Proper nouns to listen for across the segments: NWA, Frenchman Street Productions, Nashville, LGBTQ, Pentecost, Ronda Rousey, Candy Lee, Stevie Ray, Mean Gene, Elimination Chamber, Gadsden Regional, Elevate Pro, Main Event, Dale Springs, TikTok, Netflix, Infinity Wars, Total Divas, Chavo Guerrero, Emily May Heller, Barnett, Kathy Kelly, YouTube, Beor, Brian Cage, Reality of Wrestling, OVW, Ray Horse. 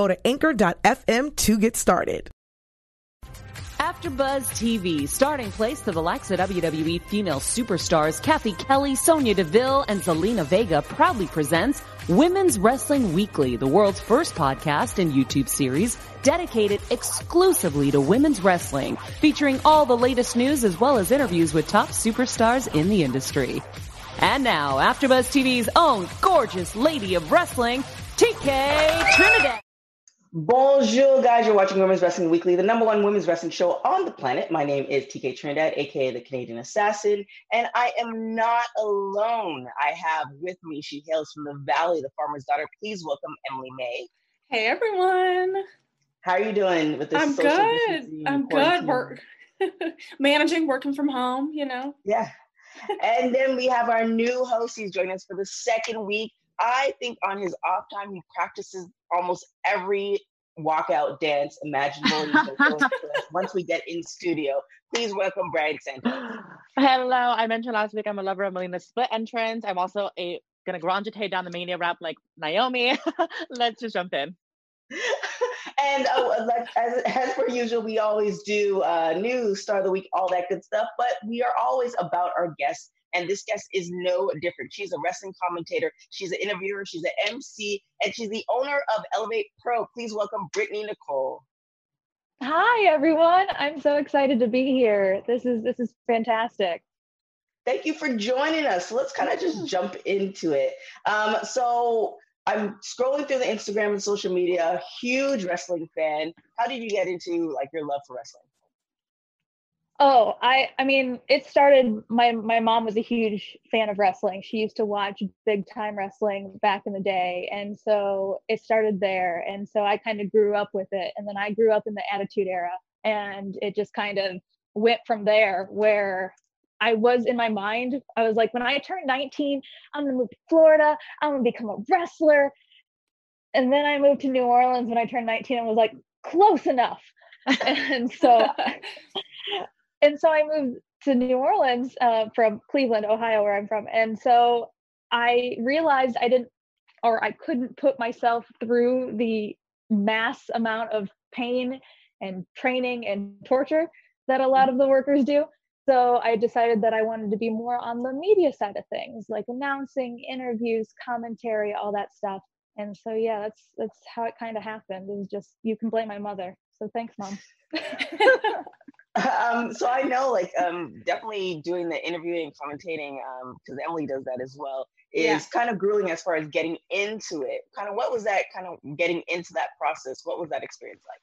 to anchor.fm to get started. AfterBuzz TV, starting place of Alexa WWE female superstars Kathy Kelly, Sonya Deville, and Zelina Vega proudly presents Women's Wrestling Weekly, the world's first podcast and YouTube series dedicated exclusively to women's wrestling, featuring all the latest news as well as interviews with top superstars in the industry. And now, AfterBuzz TV's own gorgeous lady of wrestling, TK Trinidad. Bonjour, guys. You're watching Women's Wrestling Weekly, the number one women's wrestling show on the planet. My name is TK Trinidad, a.k.a. the Canadian Assassin, and I am not alone. I have with me, she hails from the Valley, the farmer's daughter. Please welcome Emily May. Hey, everyone. How are you doing with this? I'm social good. I'm quarantine? Good. Managing, working from home, you know. Yeah. And then we have our new host. He's joining us for the second week. I think on his off time, he practices almost every walkout dance imaginable. Once we get in studio, please welcome Brian Santos. Hello. I mentioned last week I'm a lover of Melina's split entrance. I'm also going to grandite down the Mania rap like Naomi. Let's just jump in. And as per usual, we always do news, Star of the Week, all that good stuff. But we are always about our guests. And this guest is no different. She's a wrestling commentator. She's an interviewer. She's an MC. And she's the owner of Elevate Pro. Please welcome Brittany Nicole. Hi, everyone. I'm so excited to be here. This is fantastic. Thank you for joining us. Let's kind of just jump into it. So I'm scrolling through the Instagram and social media. Huge wrestling fan. How did you get into your love for wrestling? Oh, I mean, it started, my mom was a huge fan of wrestling. She used to watch big time wrestling back in the day. And so it started there. And so I kind of grew up with it. And then I grew up in the Attitude Era. And it just kind of went from there, where I was in my mind, I was like, when I turn 19, I'm going to move to Florida. I'm going to become a wrestler. And then I moved to New Orleans when I turned 19 and was like, close enough. And so I moved to New Orleans from Cleveland, Ohio, where I'm from. And so I realized I couldn't put myself through the mass amount of pain and training and torture that a lot of the workers do. So I decided that I wanted to be more on the media side of things, like announcing, interviews, commentary, all that stuff. And so, yeah, that's how it kind of happened. It was just, you can blame my mother. So thanks, Mom. So I know, definitely doing the interviewing, commentating, because Emily does that as well, is kind of grueling as far as getting into it. Kind of, what was that kind of getting into that process? What was that experience like?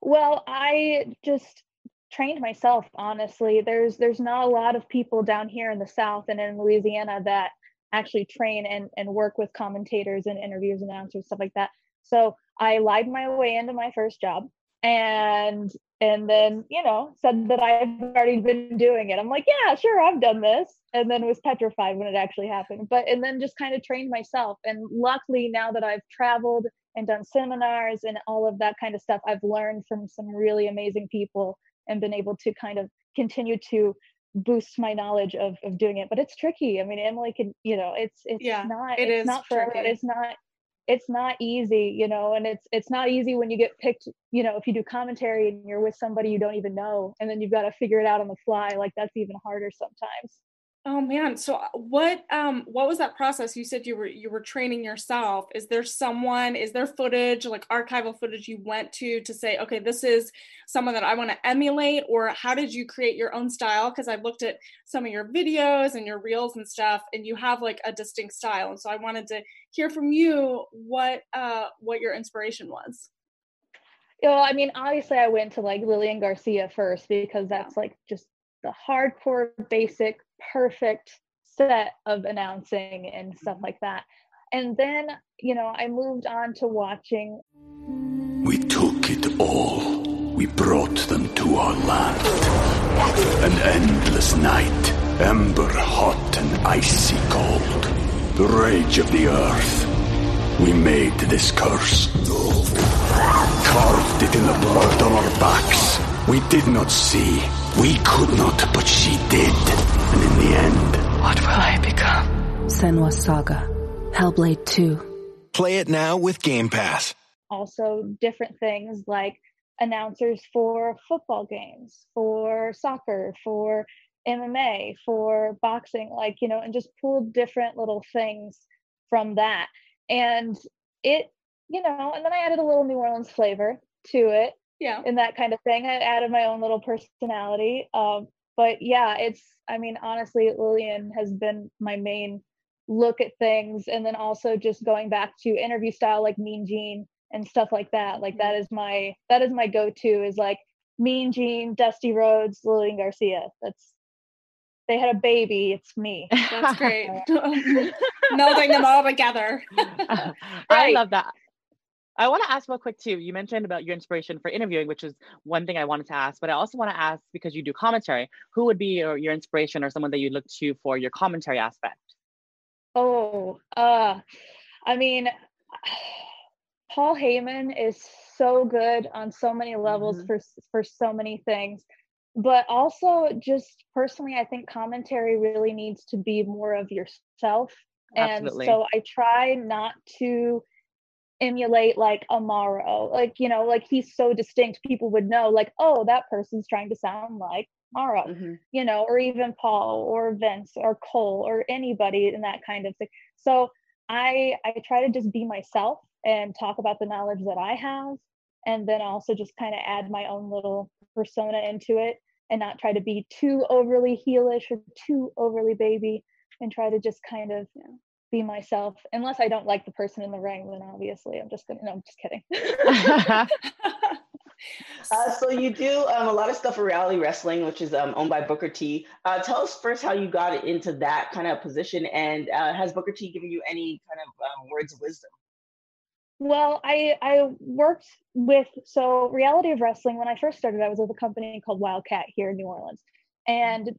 Well, I just trained myself, honestly. There's not a lot of people down here in the South and in Louisiana that actually train and work with commentators and interviews, announcers, stuff like that. So I lied my way into my first job. And then, said that I've already been doing it. I'm like, yeah, sure, I've done this. And then was petrified when it actually happened. And then just kind of trained myself. And luckily, now that I've traveled and done seminars and all of that kind of stuff. I've learned from some really amazing people and been able to kind of continue to boost my knowledge of doing it. But it's tricky. I mean, Emily can, you know, it's not easy, you know, and it's not easy when you get picked, you know, if you do commentary and you're with somebody you don't even know, and then you've got to figure it out on the fly. Like, that's even harder sometimes. Oh man. So what was that process? You said you were training yourself. Is there footage, like archival footage you went to say, okay, this is someone that I want to emulate, or how did you create your own style? Cause I've looked at some of your videos and your reels and stuff, and you have like a distinct style. And so I wanted to hear from you what your inspiration was. You know, I mean, obviously I went to like Lillian Garcia first, because that's like just the hardcore basic perfect set of announcing and stuff like that. And then, you know, I moved on to watching. We took it all. We brought them to our land. An endless night, ember hot and icy cold. The rage of the earth. We made this curse. Carved it in the blood on our backs. We did not see. We could not, but she did. And in the end, what will I become? Senua's Saga: Hellblade 2. Play it now with Game Pass. Also different things like announcers for football games, for soccer, for MMA, for boxing, like, you know, and just pulled different little things from that. And it, you know, and then I added a little New Orleans flavor to it. Yeah. And that kind of thing. I added my own little personality. But yeah, it's, I mean, honestly, Lillian has been my main look at things. And then also just going back to interview style, like Mean Gene and stuff like that. Like that is my go-to, is like Mean Gene, Dusty Rhodes, Lillian Garcia. They had a baby. It's me. That's great. Melding them all together. Right. I love that. I want to ask real quick too, you mentioned about your inspiration for interviewing, which is one thing I wanted to ask, but I also want to ask, because you do commentary, who would be your inspiration or someone that you look to for your commentary aspect? Oh, I mean, Paul Heyman is so good on so many levels for so many things, but also just personally, I think commentary really needs to be more of yourself. Absolutely. And so I try not to emulate like Amaro, like, you know, like he's so distinct, people would know like, oh, that person's trying to sound like Amaro, you know, or even Paul or Vince or Cole or anybody in that kind of thing. So I try to just be myself and talk about the knowledge that I have, and then also just kind of add my own little persona into it and not try to be too overly heelish or too overly baby, and try to just kind of, you know, be myself. Unless I don't like the person in the ring, then obviously I'm just kidding. So you do a lot of stuff for Reality Wrestling, which is owned by Booker T. Tell us first how you got into that kind of position, and has Booker T given you any kind of words of wisdom? Well, I worked with, so Reality of Wrestling, when I first started, I was with a company called Wildcat here in New Orleans. And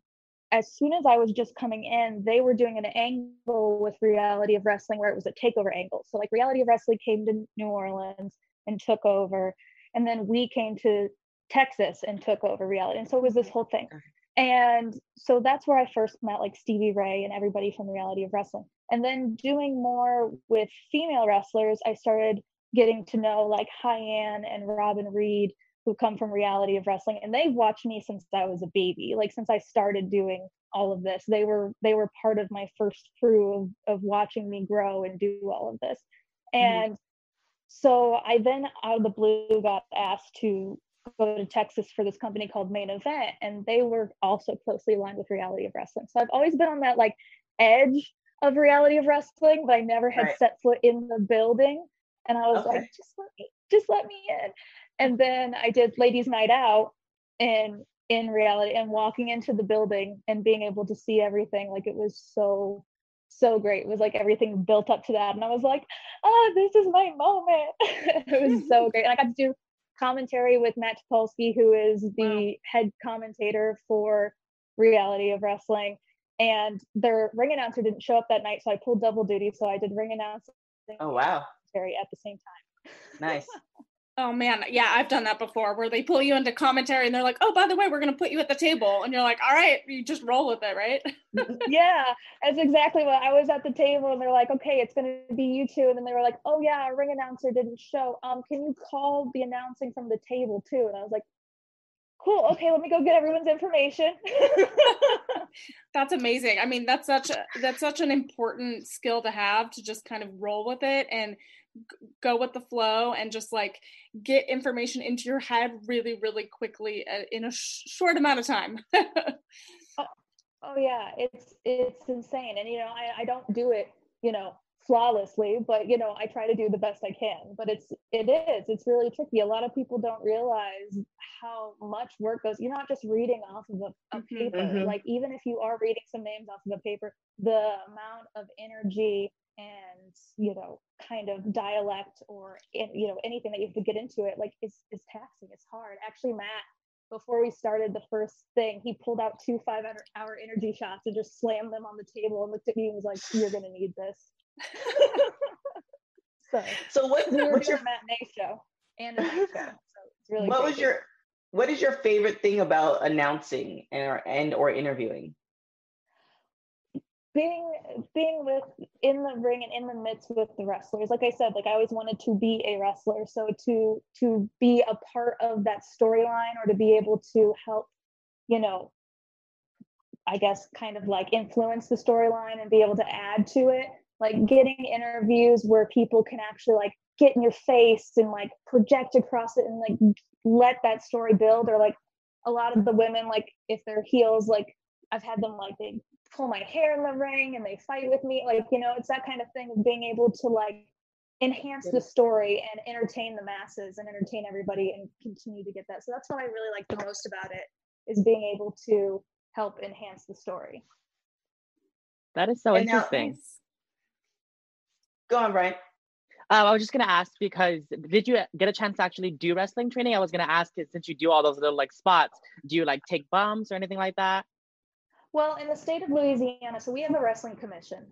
as soon as I was just coming in, they were doing an angle with Reality of Wrestling where it was a takeover angle. So like Reality of Wrestling came to New Orleans and took over. And then we came to Texas and took over Reality. And so it was this whole thing. And so that's where I first met like Stevie Ray and everybody from Reality of Wrestling. And then doing more with female wrestlers, I started getting to know like Hyann and Robin Reed, who come from Reality of Wrestling, and they've watched me since I was a baby. Like since I started doing all of this, they were part of my first crew of watching me grow and do all of this. And so I then out of the blue got asked to go to Texas for this company called Main Event, and they were also closely aligned with Reality of Wrestling. So I've always been on that like edge of Reality of Wrestling, but I never had set foot in the building. And I was like, just let me in. And then I did Ladies Night Out in Reality, and walking into the building and being able to see everything, like it was so, so great. It was like everything built up to that. And I was like, oh, this is my moment. It was so great. And I got to do commentary with Matt Topolsky, who is the head commentator for Reality of Wrestling. And their ring announcer didn't show up that night, so I pulled double duty. So I did ring announcing at the same time. Nice. Oh man, yeah, I've done that before where they pull you into commentary and they're like, oh, by the way, we're going to put you at the table. And you're like, all right, you just roll with it, right? Yeah, that's exactly what I was at the table and they're like, okay, it's going to be you two. And then they were like, oh yeah, our ring announcer didn't show. Can you call the announcing from the table too? And I was like, cool, okay, let me go get everyone's information. That's amazing. I mean, that's such an important skill to have, to just kind of roll with it and go with the flow and just like get information into your head really, really quickly in a short amount of time. Oh yeah, it's insane. And, you know, I don't do it, you know, flawlessly, but, you know, I try to do the best I can, but it's really tricky. A lot of people don't realize how much work goes. You're not just reading off of a paper. Mm-hmm. Like, even if you are reading some names off of the paper, the amount of energy and, you know, kind of dialect or, you know, anything that you have to get into it, like, it's taxing, it's hard. Actually, Matt, before we started the first thing, he pulled out 2 5-hour energy shots and just slammed them on the table and looked at me and was like, you're going to need this. So what's your matinee show and a night show? So it's really what is your favorite thing about announcing and or interviewing? Being in the ring and in the midst with the wrestlers. Like I said, like, I always wanted to be a wrestler, so to be a part of that storyline or to be able to help, you know, I guess kind of like influence the storyline and be able to add to it. Like, getting interviews where people can actually like get in your face and like project across it and like let that story build. Or like, a lot of the women, like, if they're heels, like, I've had them, like, they pull my hair in the ring and they fight with me. Like, you know, it's that kind of thing of being able to like enhance the story and entertain the masses and entertain everybody and continue to get that. So that's what I really like the most about it, is being able to help enhance the story. That is so interesting. Now, go on, Brian. I was just going to ask, because did you get a chance to actually do wrestling training? I was going to ask it, since you do all those little like spots, do you like take bumps or anything like that? Well, in the state of Louisiana, so we have a wrestling commission.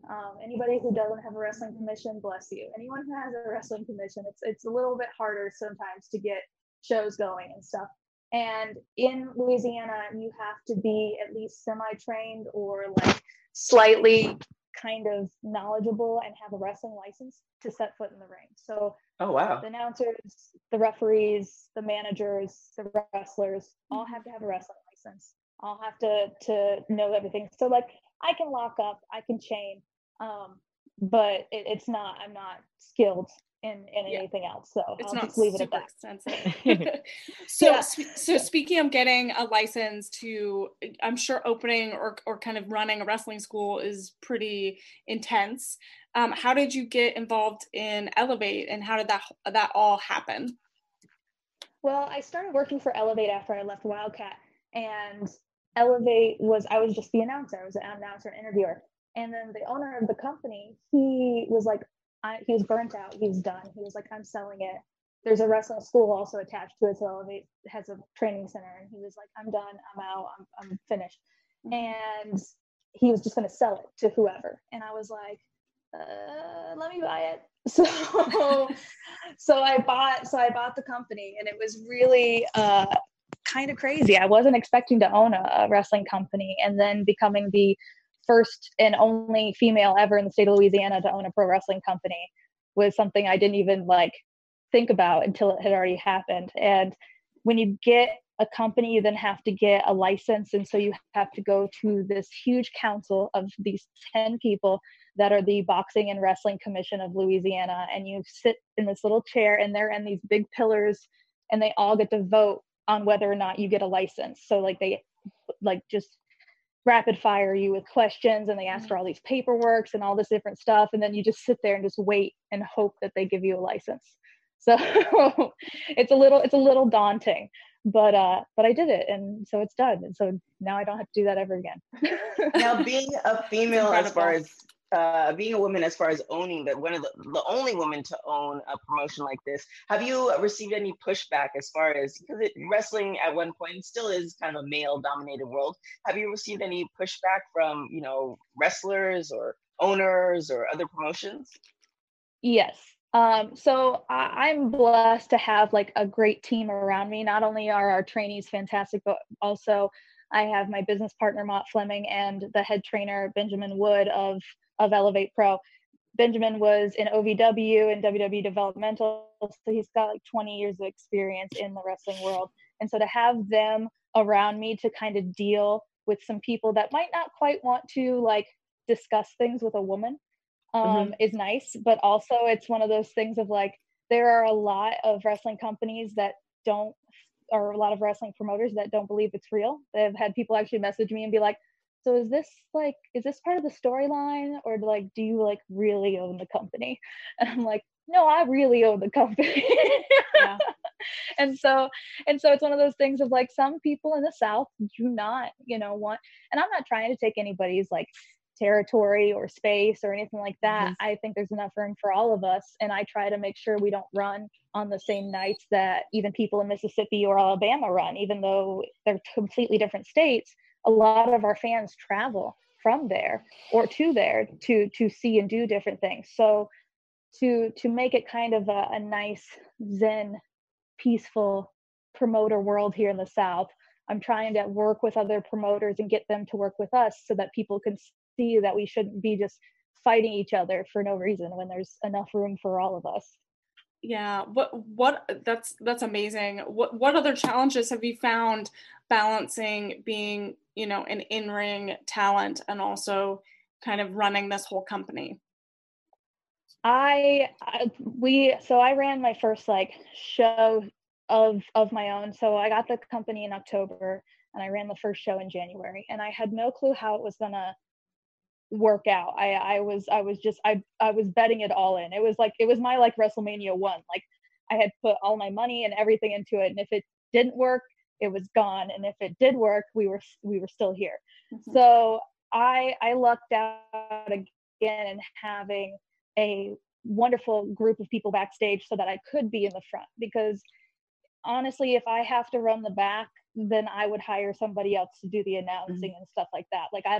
Anybody who doesn't have a wrestling commission, bless you. Anyone who has a wrestling commission, it's a little bit harder sometimes to get shows going and stuff. And in Louisiana, you have to be at least semi-trained or like slightly kind of knowledgeable and have a wrestling license to set foot in the ring. So, oh wow, the announcers, the referees, the managers, the wrestlers all have to have a wrestling license, all have to know everything. So like, I can lock up, I can chain, but it's not, I'm not skilled in anything else, so it's I'll not just leave it at that. Expensive. So speaking of getting a license to, I'm sure opening or kind of running a wrestling school is pretty intense. How did you get involved in Elevate, and how did that all happen? Well, I started working for Elevate after I left Wildcat, and Elevate I was just the announcer. I was an announcer and interviewer, and then the owner of the company, he was like, he was burnt out. He was done. He was like, I'm selling it. There's a wrestling school also attached to it, so Elevate has a training center. And he was like, I'm done. I'm out. I'm finished. And he was just going to sell it to whoever. And I was like, let me buy it. So I bought the company, and it was really kind of crazy. I wasn't expecting to own a wrestling company, and then becoming the first and only female ever in the state of Louisiana to own a pro wrestling company was something I didn't even like think about until it had already happened. And when you get a company, you then have to get a license. And so you have to go to this huge council of these 10 people that are the Boxing and Wrestling Commission of Louisiana. And you sit in this little chair, and they're in these big pillars, and they all get to vote on whether or not you get a license. So like, they like just rapid fire you with questions, and they ask for all these paperworks and all this different stuff, and then you just sit there and just wait and hope that they give you a license. So it's a little daunting, but I did it, and so it's done, and so now I don't have to do that ever again. Now, being a female, as far as being a woman, as far as owning, but one of the only women to own a promotion like this, have you received any pushback as far as, because wrestling at one point still is kind of a male-dominated world? Have you received any pushback from, you know, wrestlers or owners or other promotions? Yes, So I'm blessed to have like a great team around me. Not only are our trainees fantastic, but also I have my business partner, Mott Fleming, and the head trainer, Benjamin Wood of Elevate Pro. Benjamin was in OVW and WWE developmental, so he's got like 20 years of experience in the wrestling world. And so to have them around me to kind of deal with some people that might not quite want to like discuss things with a woman is nice. But also it's one of those things of like, there are a lot of wrestling companies that don't, or a lot of wrestling promoters that don't believe it's real. They've had people actually message me and be like, so is this like, is this part of the storyline, or like, do you like really own the company? And I'm like, no, I really own the company. Yeah. And so it's one of those things of like, some people in the South do not, you know, want, and I'm not trying to take anybody's like territory or space or anything like that. Mm-hmm. I think there's enough room for all of us. And I try to make sure we don't run on the same nights that even people in Mississippi or Alabama run, even though they're completely different states. A lot of our fans travel from there or to there to see and do different things. So to make it kind of a nice zen, peaceful promoter world here in the South, I'm trying to work with other promoters and get them to work with us so that people can see that we shouldn't be just fighting each other for no reason when there's enough room for all of us. Yeah. That's amazing. What other challenges have you found balancing being, you know, an in-ring talent and also kind of running this whole company? I ran my first like show of my own. So I got the company in October and I ran the first show in January, and I had no clue how it was going to work out. I was betting it all in. It was my like WrestleMania 1. Like I had put all my money and everything into it, and if it didn't work, it was gone, and if it did work, we were still here. Mm-hmm. So I lucked out again in having a wonderful group of people backstage so that I could be in the front, because honestly, if I have to run the back, then I would hire somebody else to do the announcing and stuff like that. Like I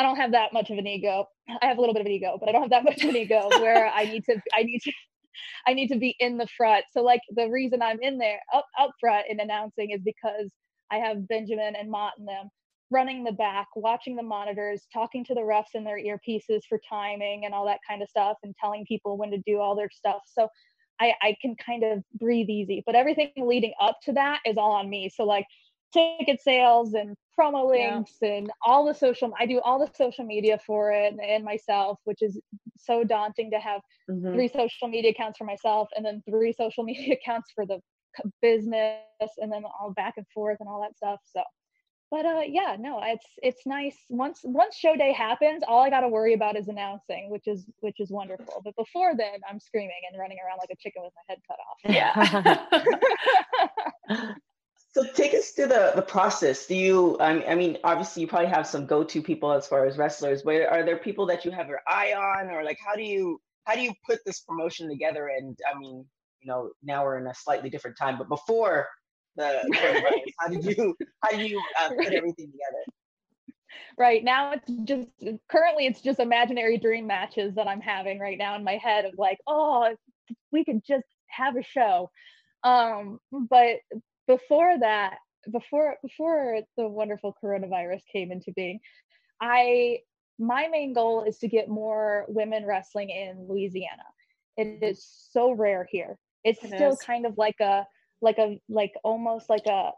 don't have that much of an ego. I have a little bit of an ego, but I don't have that much of an ego where I need to be in the front. So like the reason I'm in there up front in announcing is because I have Benjamin and Mott and them running the back, watching the monitors, talking to the refs in their earpieces for timing and all that kind of stuff, and telling people when to do all their stuff. So I can kind of breathe easy, but everything leading up to that is all on me. So like ticket sales and promo links and all the social, I do all the social media for it and myself, which is so daunting to have 3 social media accounts for myself and then 3 social media accounts for the business and then all back and forth and all that stuff. So, but yeah, no, it's nice. Once show day happens, all I got to worry about is announcing, which is wonderful. But before then, I'm screaming and running around like a chicken with my head cut off. Yeah. So take us through the process. Do you, I mean, obviously you probably have some go-to people as far as wrestlers, but are there people that you have your eye on, or like, how do you put this promotion together? And I mean, you know, now we're in a slightly different time, but before the coronavirus, how do you put everything together? Right now, it's just imaginary dream matches that I'm having right now in my head of like, oh, we could just have a show. But before that, before the wonderful coronavirus came into being, my main goal is to get more women wrestling in Louisiana. It is so rare here. It's still kind of like almost like a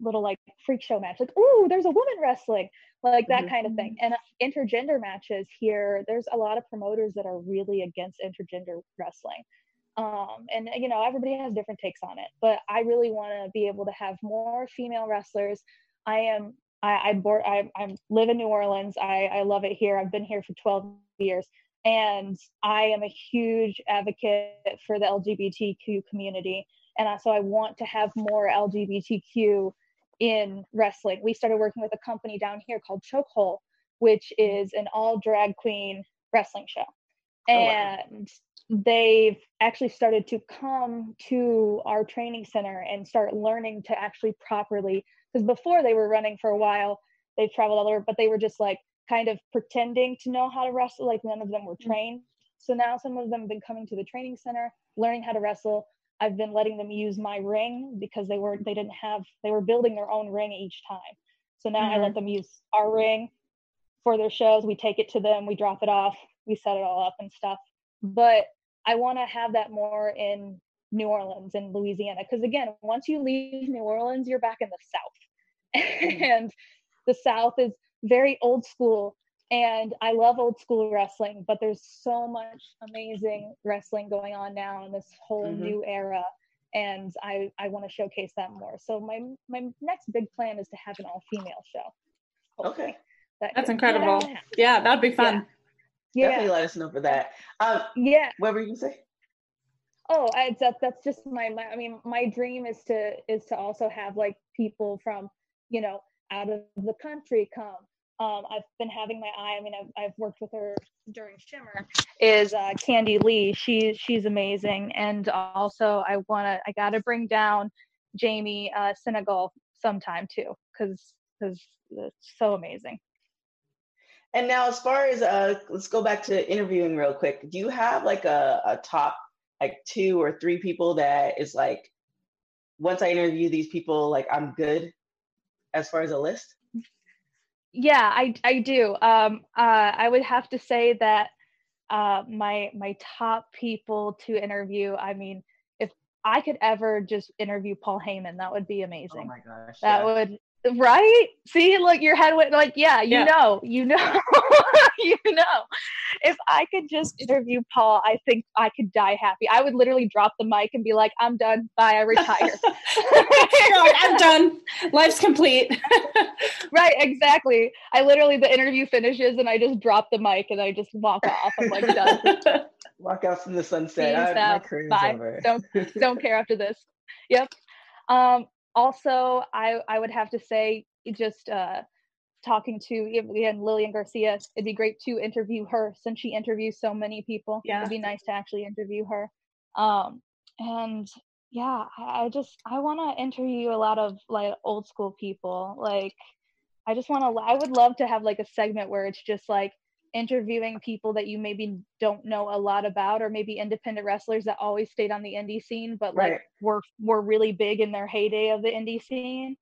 little like freak show match. Like, ooh, there's a woman wrestling, like that kind of thing. And intergender matches here, there's a lot of promoters that are really against intergender wrestling. And you know, everybody has different takes on it, but I really want to be able to have more female wrestlers. I live in New Orleans. I love it here. I've been here for 12 years, and I am a huge advocate for the LGBTQ community. And so I want to have more LGBTQ in wrestling. We started working with a company down here called Chokehold, which is an all drag queen wrestling show. And they've actually started to come to our training center and start learning to actually properly, because before they were running for a while, they've traveled all over, but they were just like kind of pretending to know how to wrestle. Like none of them were trained. So now some of them have been coming to the training center, learning how to wrestle. I've been letting them use my ring because they were building their own ring each time. So now I let them use our ring for their shows. We take it to them, we drop it off, we set it all up and stuff. But I want to have that more in New Orleans and Louisiana. Because again, once you leave New Orleans, you're back in the South. And the South is very old school. And I love old school wrestling, but there's so much amazing wrestling going on now in this whole new era. And I want to showcase that more. So my next big plan is to have an all-female show. Hopefully. Okay. That's incredible. Yeah, that'd be fun. Yeah. Definitely let us know for that. What were you going to say? Oh, that's just my I mean, my dream is to also have like people from, you know, out of the country come. I've been having my eye. I mean, I've worked with her during Shimmer. Is Candy Lee? She's amazing, and also I gotta bring down Jamie Senegal sometime too, because it's so amazing. And now, as far as let's go back to interviewing real quick. Do you have like a top like 2 or 3 people that is like, once I interview these people, like I'm good, as far as a list? Yeah, I do. I would have to say that my top people to interview, I mean, if I could ever just interview Paul Heyman, that would be amazing. Oh my gosh. That would, right? See, look, your head went like, you know, you know. If I could just interview Paul, I think I could die happy. I would literally drop the mic and be like, I'm done. Bye. I retire. I'm done. Life's complete. Right. Exactly. The interview finishes and I just drop the mic and I just walk off. I'm like, done. Walk out from the sunset. My career's over. Don't care after this. Yep. Also, I would have to say just, talking to Lillian Garcia, it'd be great to interview her since she interviews so many people. Yeah. It'd be nice to actually interview her. I want to interview a lot of like old school people. Like I would love to have like a segment where it's just like interviewing people that you maybe don't know a lot about, or maybe independent wrestlers that always stayed on the indie scene, but like were really big in their heyday of the indie scene.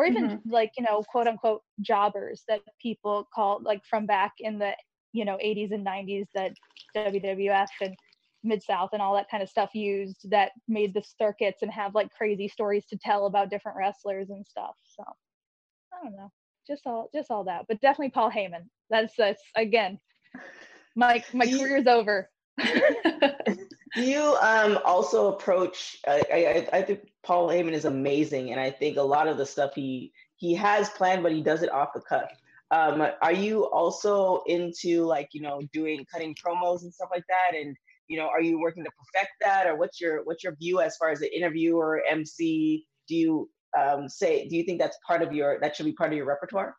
Or even like, you know, quote unquote jobbers that people call like from back in the, you know, 80s and 90s that WWF and Mid-South and all that kind of stuff used, that made the circuits and have like crazy stories to tell about different wrestlers and stuff. So I don't know, just all that, but definitely Paul Heyman. That's again, my career's over. You also approach, I think Paul Heyman is amazing, and I think a lot of the stuff he has planned, but he does it off the cuff. Are you also into like, you know, doing cutting promos and stuff like that, and you know, are you working to perfect that, or what's your view as far as the interviewer, MC? Do you think that's part of that should be part of your repertoire?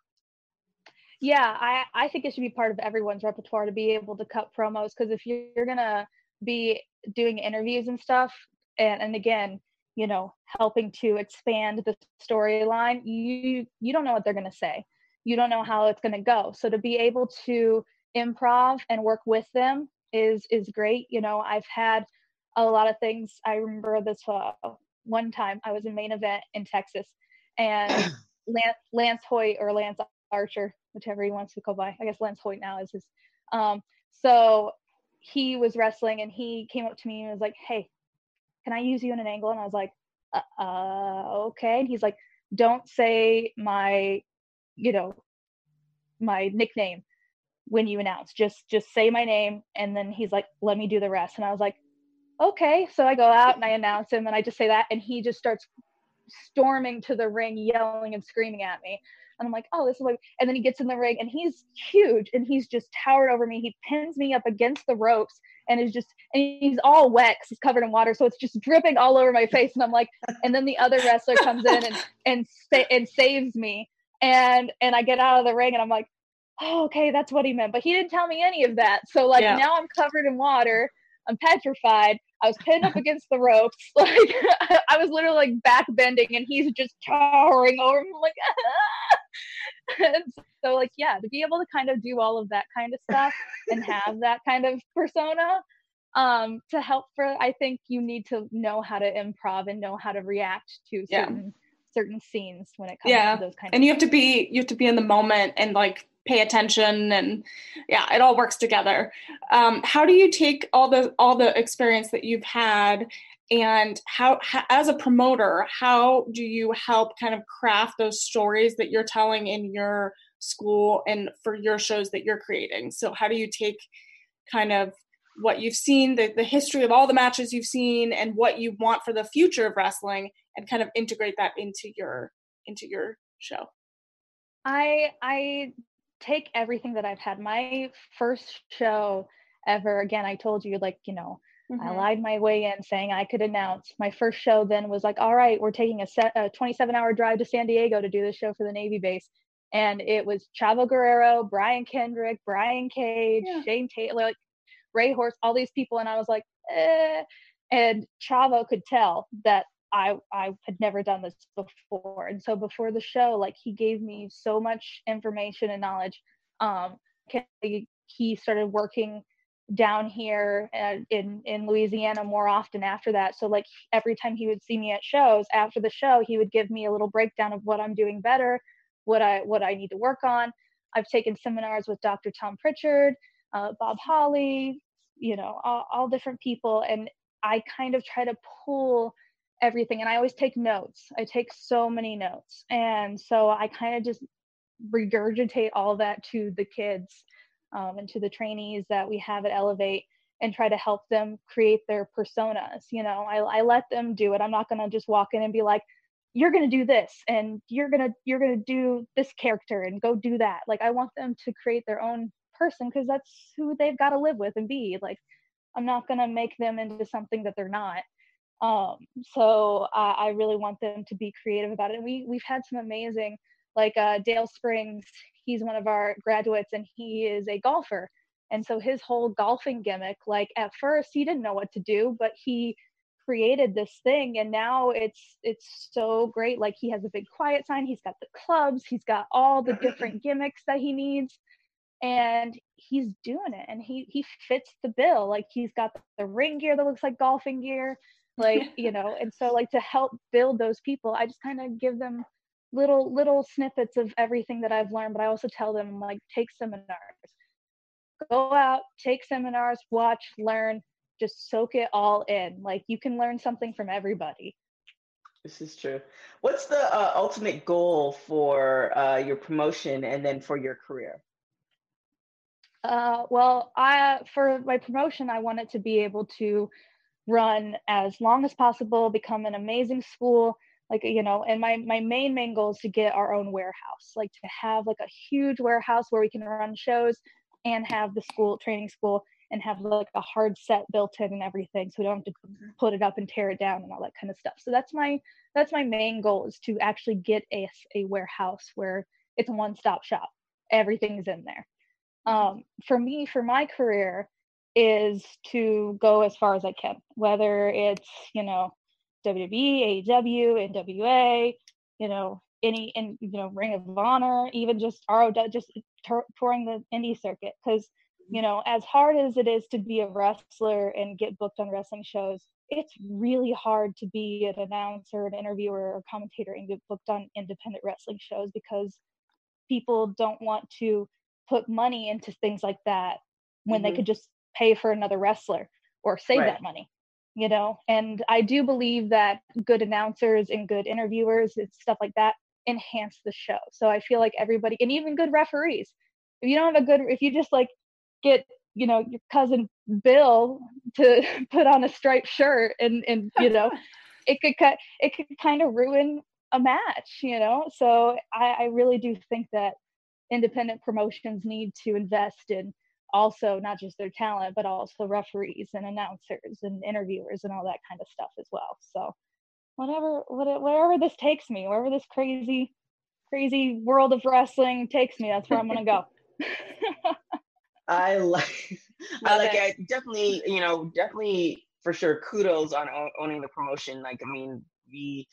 Yeah, I think it should be part of everyone's repertoire to be able to cut promos, because if you're going to be doing interviews and stuff, and again, you know, helping to expand the storyline, you don't know what they're going to say. You don't know how it's going to go. So to be able to improv and work with them is great. You know, I've had a lot of things. I remember this one time I was in Main Event in Texas, and Lance Hoyt, or Lance Archer, whichever he wants to go by. I guess Lance Hoyt now is his. So he was wrestling, and he came up to me and was like, "Hey, can I use you in an angle?" And I was like, "Okay." And he's like, "Don't say my nickname when you announce. Just say my name." And then he's like, "Let me do the rest." And I was like, "Okay." So I go out and I announce him, and I just say that, and he just starts storming to the ring, yelling and screaming at me. And I'm like, oh, this is what, and then he gets in the ring, and he's huge, and he's just towered over me. He pins me up against the ropes, and he's all wet because he's covered in water, so it's just dripping all over my face. And I'm like, and then the other wrestler comes in and saves me, and I get out of the ring, and I'm like, oh, okay, that's what he meant, but he didn't tell me any of that. So like, now I'm covered in water, I'm petrified. I was pinned up against the ropes. Like I was literally like back bending, and he's just towering over me. I'm like, ah. And So like, yeah, to be able to kind of do all of that kind of stuff and have that kind of persona to help for, I think you need to know how to improv and know how to react to certain scenes when it comes to those kind of things. And you have to be in the moment and like pay attention, and it all works together. How do you take all the experience that you've had, and how as a promoter, how do you help kind of craft those stories that you're telling in your school and for your shows that you're creating? So how do you take kind of what you've seen, the history of all the matches you've seen, and what you want for the future of wrestling, and kind of integrate that into your show? I take everything that I've had. My first show ever, again, I told you, like, you know, I lied my way in saying I could announce. My first show then was like, all right, we're taking a 27-hour drive to San Diego to do this show for the Navy base. And it was Chavo Guerrero, Brian Kendrick, Brian Cage, Shane Taylor, like Ray Horse, all these people. And I was like, eh. And Chavo could tell that I had never done this before. And so before the show, like, he gave me so much information and knowledge. He started working down here in Louisiana more often after that. So like every time he would see me at shows, after the show, he would give me a little breakdown of what I'm doing better, what I need to work on. I've taken seminars with Dr. Tom Pritchard, Bob Holly, you know, all different people. And I kind of try to pull everything, and I always take notes. I take so many notes, and so I kind of just regurgitate all that to the kids and to the trainees that we have at Elevate, and try to help them create their personas. You know, I let them do it. I'm not going to just walk in and be like, "You're going to do this, and you're gonna do this character, and go do that." Like, I want them to create their own person, because that's who they've got to live with and be. Like, I'm not going to make them into something that they're not. So I really want them to be creative about it. And we've had some amazing, like Dale Springs, he's one of our graduates, and he is a golfer. And so his whole golfing gimmick, like at first he didn't know what to do, but he created this thing, and now it's so great. Like, he has a big quiet sign, he's got the clubs, he's got all the different gimmicks that he needs, and he's doing it, and he fits the bill. Like, he's got the ring gear that looks like golfing gear. Like, you know, and so like to help build those people, I just kind of give them little snippets of everything that I've learned. But I also tell them, like, take seminars, go out, take seminars, watch, learn, just soak it all in. Like, you can learn something from everybody. This is true. What's the ultimate goal for your promotion, and then for your career? For my promotion, I want it to be able to run as long as possible, become an amazing school, like, you know. And my main goal is to get our own warehouse, like to have like a huge warehouse where we can run shows and have the school, training school, and have like a hard set built in and everything, so we don't have to put it up and tear it down and all that kind of stuff. So that's my main goal, is to actually get a warehouse where it's a one-stop shop, everything's in there. For my career, is to go as far as I can, whether it's, you know, WWE, AEW, NWA, you know, Ring of Honor, even just ROW, just touring the indie circuit. Because, you know, as hard as it is to be a wrestler and get booked on wrestling shows, it's really hard to be an announcer, an interviewer, or commentator and get booked on independent wrestling shows, because people don't want to put money into things like that when they could just pay for another wrestler or save that money, you know. And I do believe that good announcers and good interviewers and stuff like that enhance the show. So I feel like everybody, and even good referees, if you just like get, you know, your cousin Bill to put on a striped shirt and you know, it could kind of ruin a match, you know. So I really do think that independent promotions need to invest in also not just their talent, but also referees and announcers and interviewers and all that kind of stuff as well. So wherever this takes me, wherever this crazy world of wrestling takes me, that's where I'm gonna go. I like it. Definitely for sure. Kudos on owning the promotion. Like, I mean, we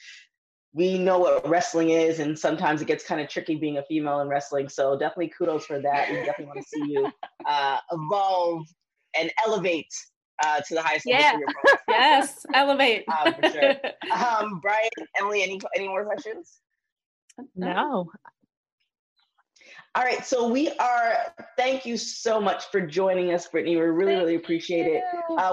we know what wrestling is, and sometimes it gets kind of tricky being a female in wrestling. So definitely kudos for that. We definitely want to see you evolve and elevate to the highest level for your program. Yes, elevate. For sure. Brian, Emily, any more questions? No. All right, so thank you so much for joining us, Brittany. We really appreciate it.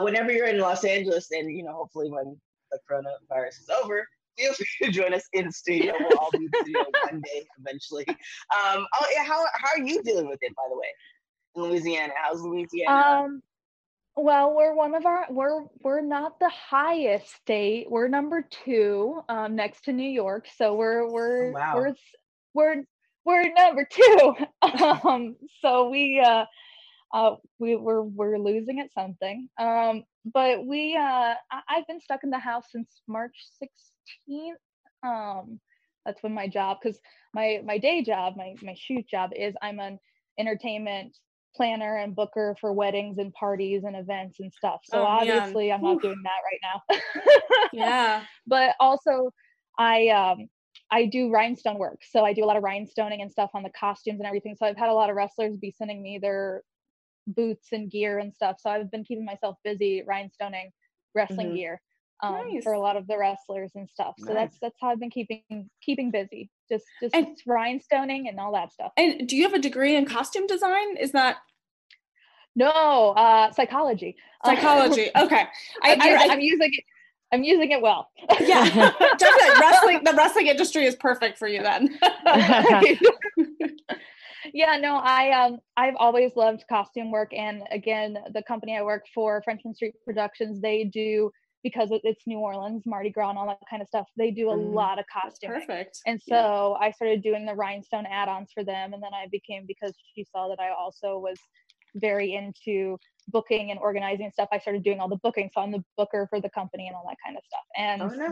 Whenever you're in Los Angeles, and hopefully when the coronavirus is over, feel free to join us in the studio. We'll all be in the studio one day eventually. How are you dealing with it, by the way, in Louisiana? How's Louisiana? Well, we're not the highest state. We're number 2 next to New York. So we're number 2. So we're losing at something. But I've been stuck in the house since March 16th. That's when my job, because my day job, my shoot job is I'm an entertainment planner and booker for weddings and parties and events and stuff. So obviously I'm not doing that right now. Yeah. But also I do rhinestone work. So I do a lot of rhinestoning and stuff on the costumes and everything. So I've had a lot of wrestlers be sending me their boots and gear and stuff. So I've been keeping myself busy rhinestoning wrestling gear for a lot of the wrestlers and stuff. So that's how I've been keeping busy. Just rhinestoning and all that stuff. And do you have a degree in costume design? Is that? No, psychology. Psychology. Okay. I'm using it well. Yeah. Definitely. The wrestling industry is perfect for you then. Yeah, no, I've always loved costume work. And again, the company I work for, Frenchman Street Productions, they do, because it's New Orleans, Mardi Gras and all that kind of stuff, they do a lot of costuming. Perfect. And so I started doing the rhinestone add-ons for them. And then because she saw that I also was very into booking and organizing and stuff, I started doing all the booking. So I'm the booker for the company and all that kind of stuff.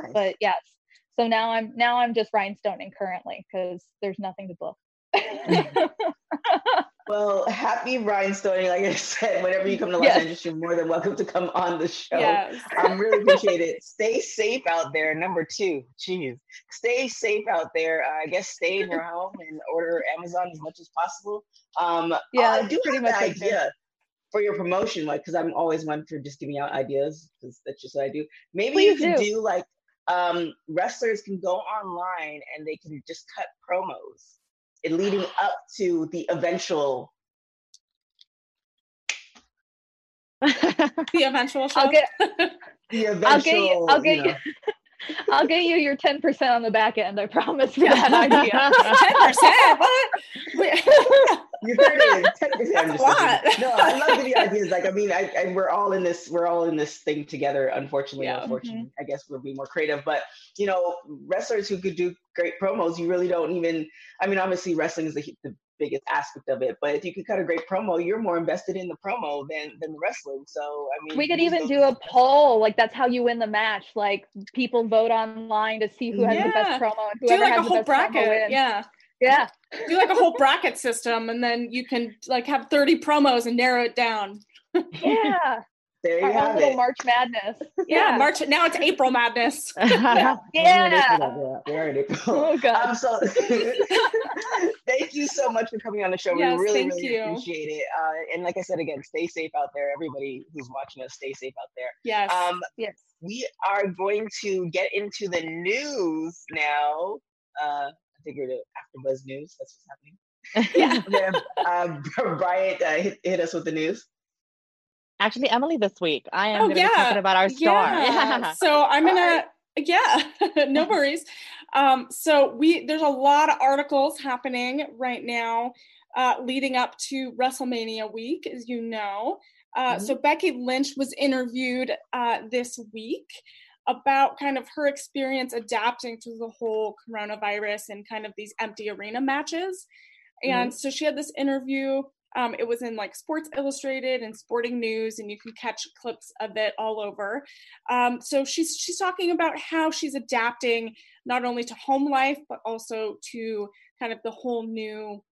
And But yes, so now I'm just rhinestoning currently because there's nothing to book. Well, happy rhinestoning. Like I said, whenever you come to Los Angeles, you're more than welcome to come on the show. I really appreciate it. Stay safe out there. Number 2, jeez, stay safe out there. I guess stay in your home and order Amazon as much as possible. I do have an idea for your promotion, because I'm always one for just giving out ideas, because that's just what I do. Maybe you can do like wrestlers can go online and they can just cut promos leading up to the eventual show. I'll get you your 10% on the back end, I promise, for that idea. 10%? What? You heard it. 10%. No, I love the ideas. We're all in this thing together, unfortunately. Yeah. Unfortunately, I guess we'll be more creative. But wrestlers who could do great promos, you really don't even. I mean, obviously, wrestling is the biggest aspect of it. But if you could cut a great promo, you're more invested in the promo than the wrestling. So I mean, we could even do a poll. Like that's how you win the match. Like people vote online to see who has the best promo and whoever has the best bracket. Promo wins. Yeah. Yeah. Do like a whole bracket system, and then you can like have 30 promos and narrow it down. Yeah. There you have it. March Madness. Yeah. March. Now it's April Madness. Yeah. Oh God. Thank you so much for coming on the show. Yes, we really appreciate it. And like I said, again, stay safe out there. Everybody who's watching us, stay safe out there. Yes. Yes. We are going to get into the news now. Figured it AfterBuzz News. That's what's happening. Bryant hit us with the news. Actually, Emily, this week I am going to be talking about our star. Yeah. So I'm gonna. No worries. So there's a lot of articles happening right now, leading up to WrestleMania week, as you know. So Becky Lynch was interviewed this week about kind of her experience adapting to the whole coronavirus and kind of these empty arena matches. And so she had this interview. It was in like Sports Illustrated and Sporting News, and you can catch clips of it all over. So she's talking about how she's adapting not only to home life, but also to kind of the whole new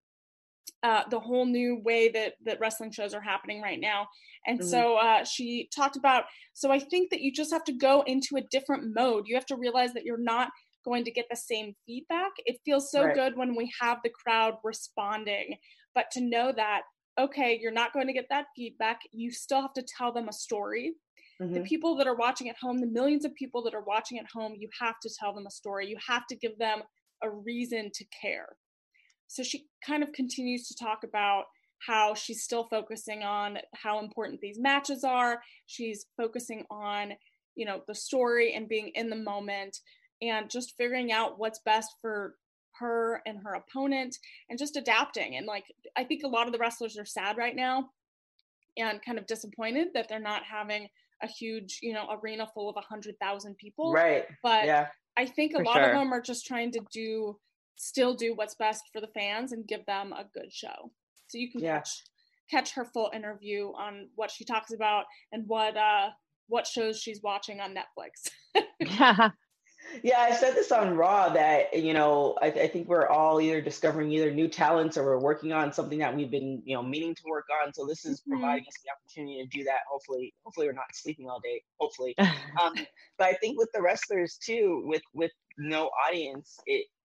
way that wrestling shows are happening right now. And so she talked about, so I think that you just have to go into a different mode. You have to realize that you're not going to get the same feedback. It feels so good when we have the crowd responding, but to know that, okay, you're not going to get that feedback, you still have to tell them a story. Mm-hmm. The people that are watching at home, the millions of people that are watching at home, you have to tell them a story. You have to give them a reason to care. So she kind of continues to talk about how she's still focusing on how important these matches are. She's focusing on, you know, the story and being in the moment and just figuring out what's best for her and her opponent and just adapting. And like, I think a lot of the wrestlers are sad right now and kind of disappointed that they're not having a huge, you know, arena full of 100,000 people. Right. But yeah, I think a lot of them are just trying to do what's best for the fans and give them a good show. So you can catch her full interview on what she talks about and what shows she's watching on Netflix. Yeah, I said this on Raw that, you know, I think we're all either discovering new talents or we're working on something that we've been, you know, meaning to work on. So this is providing us the opportunity to do that. Hopefully we're not sleeping all day. Hopefully. But I think with the wrestlers too, with no audience,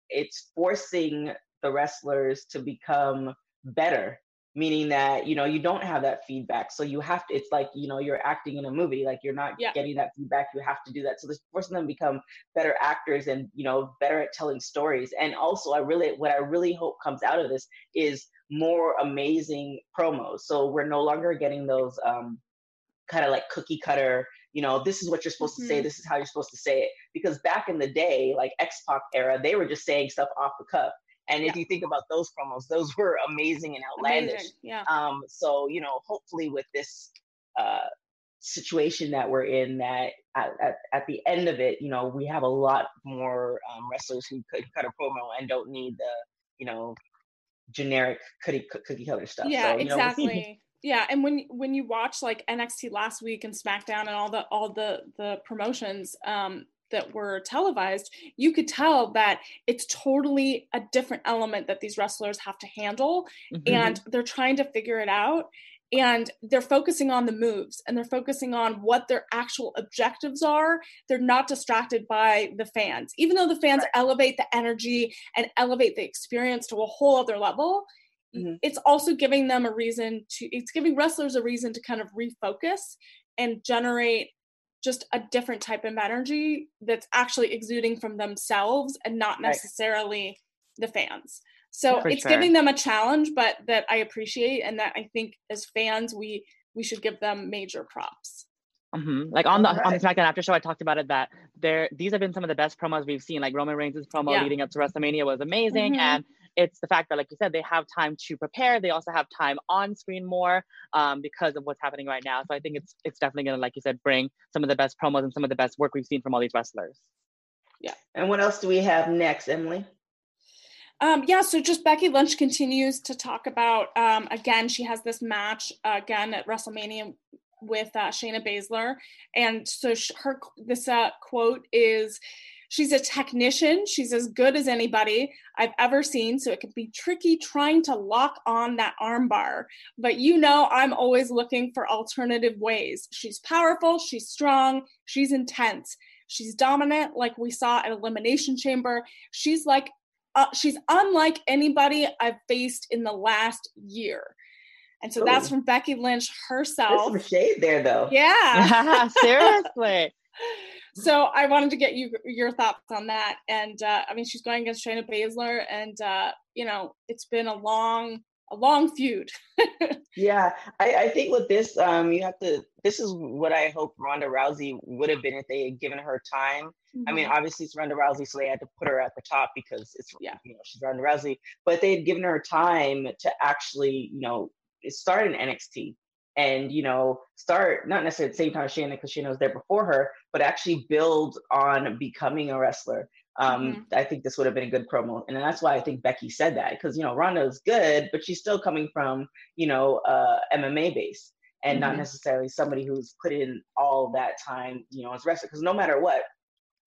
it's forcing the wrestlers to become better, meaning that, you know, you don't have that feedback. So you have to, it's like, you know, you're acting in a movie, like you're not getting that feedback. You have to do that. So this forcing them to become better actors and, you know, better at telling stories. And also what I really hope comes out of this is more amazing promos. So we're no longer getting those kind of like cookie cutter, you know, this is what you're supposed to say. This is how you're supposed to say it. Because back in the day, like X-Pac era, they were just saying stuff off the cuff. And if you think about those promos, those were amazing and outlandish. Amazing. Yeah. So, you know, hopefully with this situation that we're in, that at the end of it, you know, we have a lot more wrestlers who could cut a promo and don't need the, you know, generic cookie cutter stuff. Yeah, so, you exactly. know, yeah. And when you watch like NXT last week and SmackDown and all the promotions, that were televised, you could tell that it's totally a different element that these wrestlers have to handle. Mm-hmm. And they're trying to figure it out. And they're focusing on the moves and they're focusing on what their actual objectives are. They're not distracted by the fans, even though the fans elevate the energy and elevate the experience to a whole other level. Mm-hmm. It's also giving them a reason to, it's giving wrestlers a reason to kind of refocus and generate just a different type of energy that's actually exuding from themselves and not necessarily the fans. So it's giving them a challenge, but that I appreciate. And that I think as fans, we should give them major props. Mm-hmm. Like on the SmackDown after show, I talked about it, that these have been some of the best promos we've seen. Like Roman Reigns' promo leading up to WrestleMania was amazing. Mm-hmm. And it's the fact that, like you said, they have time to prepare. They also have time on screen more because of what's happening right now. So I think it's definitely going to, like you said, bring some of the best promos and some of the best work we've seen from all these wrestlers. Yeah. And what else do we have next, Emily? So just Becky Lynch continues to talk about, again, she has this match again at WrestleMania with Shayna Baszler. And so this quote is, "She's a technician. She's as good as anybody I've ever seen. So it can be tricky trying to lock on that armbar. But you know, I'm always looking for alternative ways. She's powerful. She's strong. She's intense. She's dominant, like we saw at Elimination Chamber. She's unlike anybody I've faced in the last year." And so that's from Becky Lynch herself. There's some shade there, though. Yeah. Seriously. So I wanted to get your thoughts on that. And I mean, she's going against Shayna Baszler and, you know, it's been a long feud. Yeah. I think with this, this is what I hope Ronda Rousey would have been if they had given her time. Mm-hmm. I mean, obviously it's Ronda Rousey, so they had to put her at the top because it's, you know, she's Ronda Rousey, but they had given her time to actually, you know, start in NXT. And, you know, start not necessarily at the same time as Shayna, because Shayna was there before her, but actually build on becoming a wrestler. I think this would have been a good promo. And that's why I think Becky said that, because, you know, Ronda is good, but she's still coming from, you know, MMA base and not necessarily somebody who's put in all that time, you know, as wrestler. Because no matter what,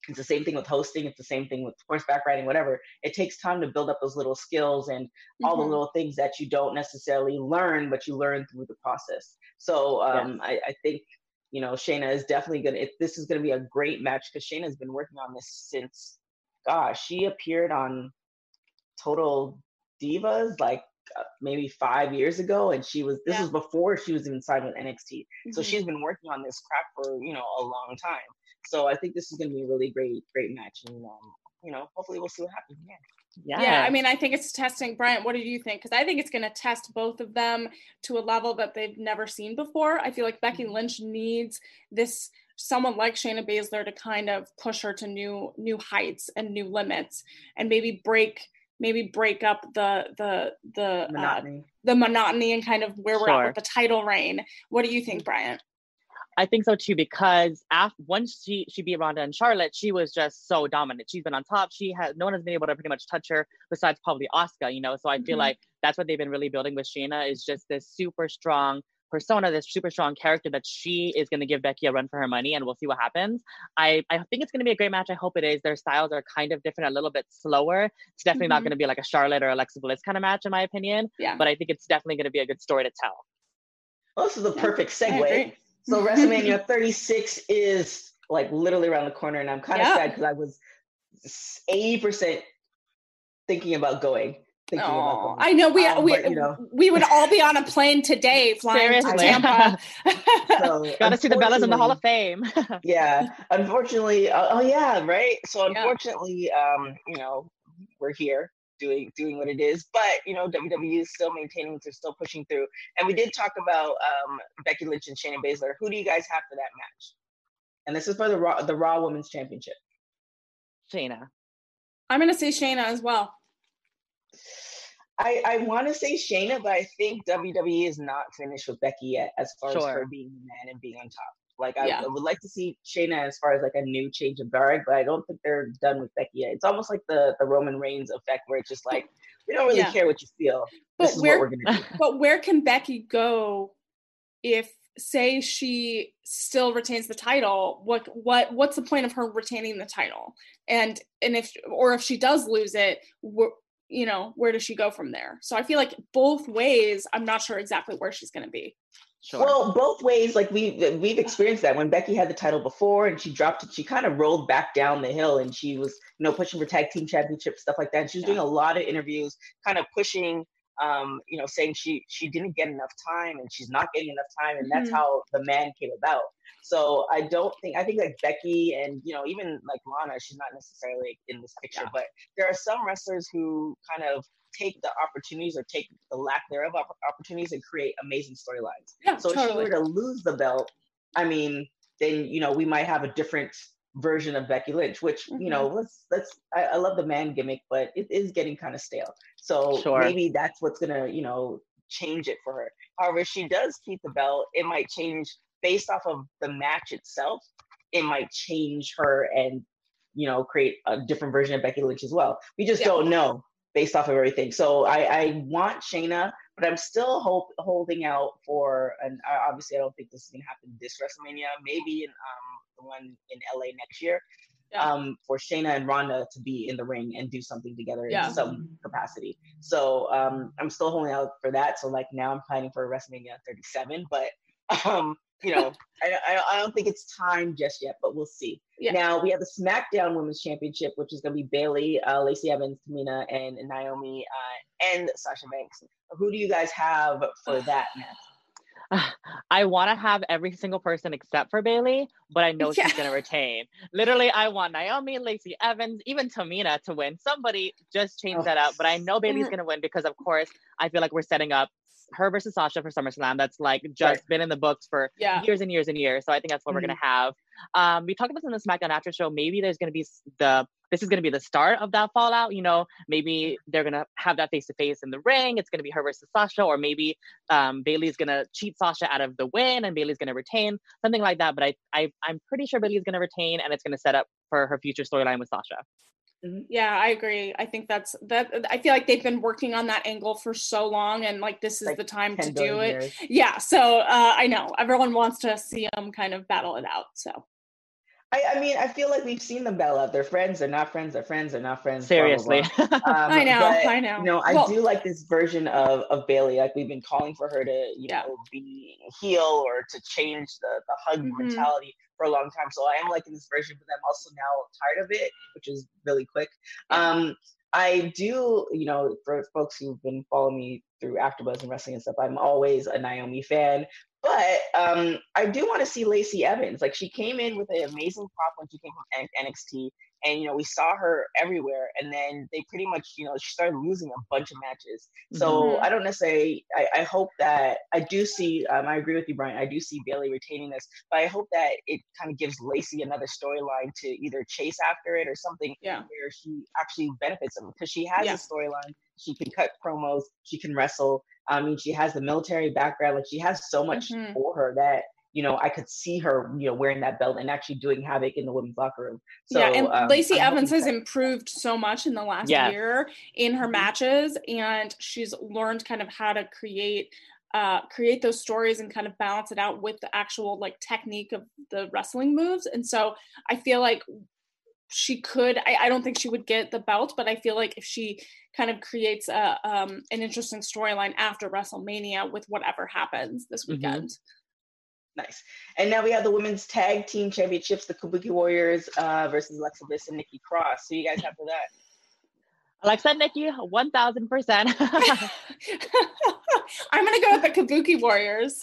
it's the same thing with hosting. It's the same thing with horseback riding, whatever. It takes time to build up those little skills and all the little things that you don't necessarily learn, but you learn through the process. So I think, you know, Shayna is definitely this is going to be a great match because Shayna has been working on this since gosh, she appeared on Total Divas like maybe 5 years ago, and she was, this was before she was even signed with NXT. Mm-hmm. So she's been working on this crap for, you know, a long time. So I think this is going to be a really great match, and you know, hopefully we'll see what happens. Yeah, I mean, I think it's testing. Brian, what do you think? Because I think it's going to test both of them to a level that they've never seen before. I feel like Becky Lynch needs this, someone like Shayna Baszler, to kind of push her to new heights and new limits, and maybe break up the monotony. The monotony and kind of where we're at with the title reign. What do you think, Brian? I think so too, because once she beat Ronda and Charlotte, she was just so dominant. She's been on top. No one has been able to pretty much touch her besides probably Asuka, you know? So I feel like that's what they've been really building with Shayna, is just this super strong persona, this super strong character that she is going to give Becky a run for her money, and we'll see what happens. I think it's going to be a great match. I hope it is. Their styles are kind of different, a little bit slower. It's definitely not going to be like a Charlotte or Alexa Bliss kind of match, in my opinion. Yeah. But I think it's definitely going to be a good story to tell. Well, this is a perfect segue. So WrestleMania 36 is like literally around the corner, and I'm kind of sad because I was 80% thinking about going. I know we would all be on a plane today flying to Tampa. So, gotta see the Bellas in the Hall of Fame. Unfortunately, So unfortunately, you know, we're here doing what it is, but you know, WWE is still maintaining, they're still pushing through. And we did talk about Becky Lynch and Shayna Baszler. Who do you guys have for that match? And this is for the Raw Women's Championship. Shayna. I'm gonna say Shayna as well. I want to say Shayna, but I think WWE is not finished with Becky yet as far as her being the man and being on top. Like, I would like to see Shayna as far as like a new change of guard, but I don't think they're done with Becky yet. It's almost like the Roman Reigns effect, where it's just like, we don't really care what you feel. But this is what we're going to do. But where can Becky go if, say, she still retains the title? What's the point of her retaining the title? And if she does lose it, you know, where does she go from there? So I feel like both ways, I'm not sure exactly where she's going to be. Sure. Well, both ways, like we've experienced that when Becky had the title before and she dropped it, she kind of rolled back down the hill, and she was, you know, pushing for tag team championship, stuff like that. And she was doing a lot of interviews, kind of pushing, you know, saying she didn't get enough time and she's not getting enough time. And that's how the man came about. So I think like Becky and, you know, even like Lana, she's not necessarily in this picture, but there are some wrestlers who kind of take the opportunities or take the lack thereof opportunities and create amazing storylines. If she were to lose the belt, I mean, then, you know, we might have a different version of Becky Lynch, which, you know, I love the man gimmick, but it is getting kind of stale. So maybe that's what's going to, you know, change it for her. However, if she does keep the belt, it might change based off of the match itself. It might change her and, you know, create a different version of Becky Lynch as well. We just don't know based off of everything. So I want Shayna, but I'm still holding out for, and obviously I don't think this is going to happen this WrestleMania, maybe in the one in LA next year, for Shayna and Ronda to be in the ring and do something together in some capacity. So I'm still holding out for that. So like now I'm planning for WrestleMania 37, but you know, I don't think it's time just yet, but we'll see. Yeah. Now we have the SmackDown Women's Championship, which is going to be Bayley, Lacey Evans, Tamina, and Naomi, and Sasha Banks. Who do you guys have for that match? I want to have every single person except for Bayley, but I know she's going to retain. Literally, I want Naomi, Lacey Evans, even Tamina to win. Somebody just change that up. But I know Bayley's going to win because, of course, I feel like we're setting up her versus Sasha for SummerSlam. That's like just been in the books for years and years and years. So I think that's what we're going to have. We talked about this in the SmackDown after show. Maybe there's going to be this is going to be the start of that fallout. You know, maybe they're going to have that face-to-face in the ring. It's going to be her versus Sasha, or maybe Bayley's going to cheat Sasha out of the win and Bayley's going to retain, something like that. But I'm pretty sure Bayley's going to retain, and it's going to set up for her future storyline with Sasha. Yeah, I agree. I think that's I feel like they've been working on that angle for so long, and like this is like the time to do it. Years. Yeah, so I know everyone wants to see them kind of battle it out. So I mean, I feel like we've seen them battle out. They're friends, they're not friends, they're friends, they're not friends. Seriously. Blah, blah, blah. I know. You know, I do like this version of Bayley. Like, we've been calling for her to, you know, be heel or to change the hug mentality for a long time. So I am liking this version, but I'm also now tired of it, which is really quick. I do, you know, for folks who've been following me through AfterBuzz and wrestling and stuff, I'm always a Naomi fan. But I do want to see Lacey Evans. Like, she came in with an amazing pop when she came from NXT. And, you know, we saw her everywhere. And then they pretty much, you know, she started losing a bunch of matches. So I don't necessarily, I hope that I do see, I agree with you, Brian. I do see Bayley retaining this. But I hope that it kind of gives Lacey another storyline to either chase after it or something where she actually benefits them. Because she has a storyline. She can cut promos. She can wrestle. I mean, she has the military background. Like, she has so much for her that, you know, I could see her, you know, wearing that belt and actually doing havoc in the women's locker room. So, yeah, and Lacey Evans has improved so much in the last year in her matches, and she's learned kind of how to create those stories and kind of balance it out with the actual, like, technique of the wrestling moves. And so I feel like she could, I don't think she would get the belt, but I feel like if she kind of creates an interesting storyline after WrestleMania with whatever happens this weekend. Nice. And now we have the women's tag team championships, the Kabuki Warriors versus Alexa Bliss and Nikki Cross. So you guys have for that? Alexa and Nikki, 1,000%. I'm going to go with the Kabuki Warriors.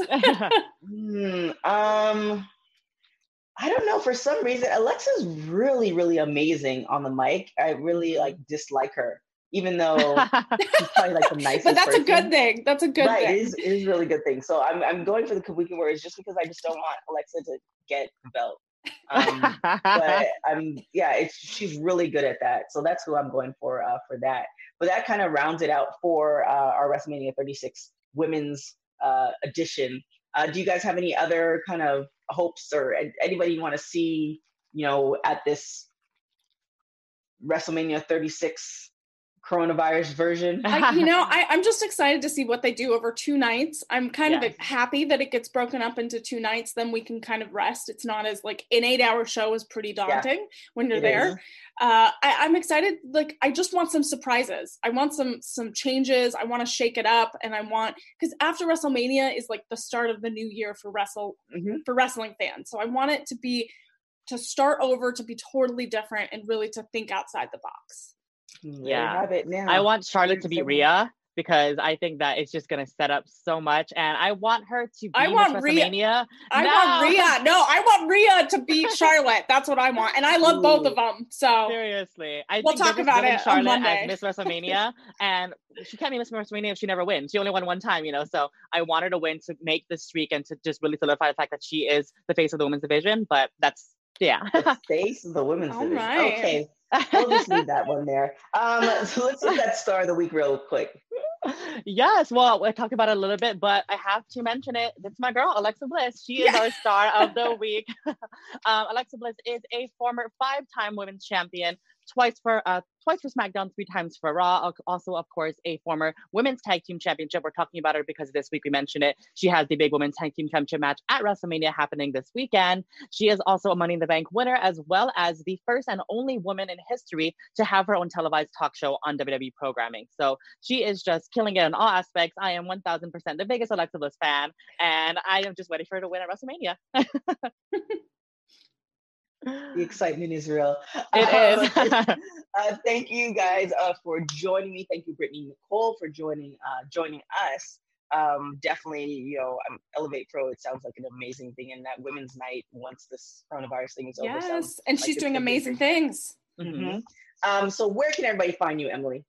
I don't know. For some reason, Alexa's really, really amazing on the mic. I really dislike her, even though she's probably the nicest person. But that's a good thing. That's a good thing. It is a really good thing. So I'm going for the Kabuki Warriors just because I just don't want Alexa to get the belt. But she's really good at that. So that's who I'm going for that. But that kind of rounds it out for our WrestleMania 36 women's edition. Do you guys have any other kind of hopes or anybody you want to see, you know, at this WrestleMania 36 coronavirus version? I'm just excited to see what they do over two nights. I'm kind of happy that it gets broken up into two nights. Then we can kind of rest. It's not as an 8-hour show is pretty daunting when you're there. I'm excited. I just want some surprises. I want some changes. I want to shake it up, and I want, because after WrestleMania is the start of the new year for wrestling fans. So I want it to be, to start over, to be totally different, and really to think outside the box. Have it now. I want Charlotte to be Rhea, because I think that it's just going to set up so much, and I want her to be WrestleMania. I want Rhea to be Charlotte. That's what I want, and I love both of them. So seriously, we'll talk about it. Charlotte on Monday as Miss WrestleMania, and she can't be Miss WrestleMania if she never wins. She only won one time, you know. So I want her to win to make the streak and to just really solidify the fact that she is the face of the women's division. But that's the face of the women's division. Right. Okay. We'll just leave that one there. So let's do that star of the week real quick. Yes, well, we'll talk about it a little bit, but I have to mention it. That's my girl, Alexa Bliss. She is our star of the week. Alexa Bliss is a former 5-time women's champion, twice for SmackDown, 3 times for Raw. Also, of course, a former women's tag team championship. We're talking about her because this week we mentioned it. She has the big women's tag team championship match at WrestleMania happening this weekend. She is also a Money in the Bank winner, as well as the first and only woman in history to have her own televised talk show on WWE programming. So she is just killing it in all aspects. I am 1,000% the biggest Alexa Bliss fan, and I am just ready for her to win at WrestleMania. The excitement is real. It is. Thank you guys for joining me. Thank you, Brittany Nicole, for joining us. Definitely, you know, Elevate Pro, it sounds like an amazing thing. And that women's night, once this coronavirus thing is over. Yes, and she's doing amazing things. So where can everybody find you, Emily?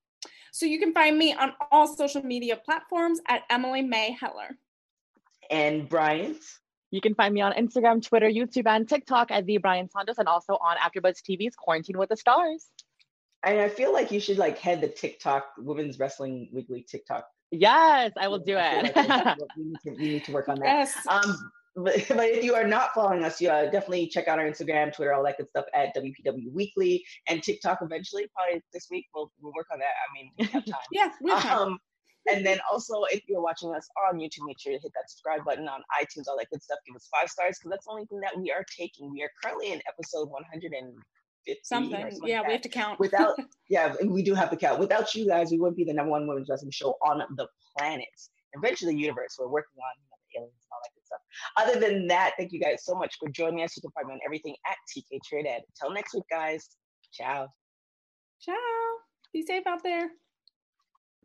So you can find me on all social media platforms at Emily May Heller. And Bryant? You can find me on Instagram, Twitter, YouTube, and TikTok at the Brian Saunders, and also on AfterBuzz TV's Quarantine with the Stars. And I feel like you should head the TikTok Women's Wrestling Weekly TikTok. Yes, I will do it. We need to work on that. Yes. But if you are not following us, you definitely check out our Instagram, Twitter, all that good stuff at WPW Weekly, and TikTok eventually, probably this week. We'll work on that. I mean, we have time. Yes, we have time. And then also, if you're watching us on YouTube, make sure you hit that subscribe button on iTunes, all that good stuff. Give us 5 stars, because that's the only thing that we are taking. We are currently in episode 150. Something. Yeah, we have to count. Yeah, we do have to count. Without you guys, we wouldn't be the #1 women's wrestling show on the planet. Eventually, the universe. We're working on the aliens and all that good stuff. Other than that, thank you guys so much for joining us. You can find me on everything at TK Trinidad. Until next week, guys. Ciao. Ciao. Be safe out there.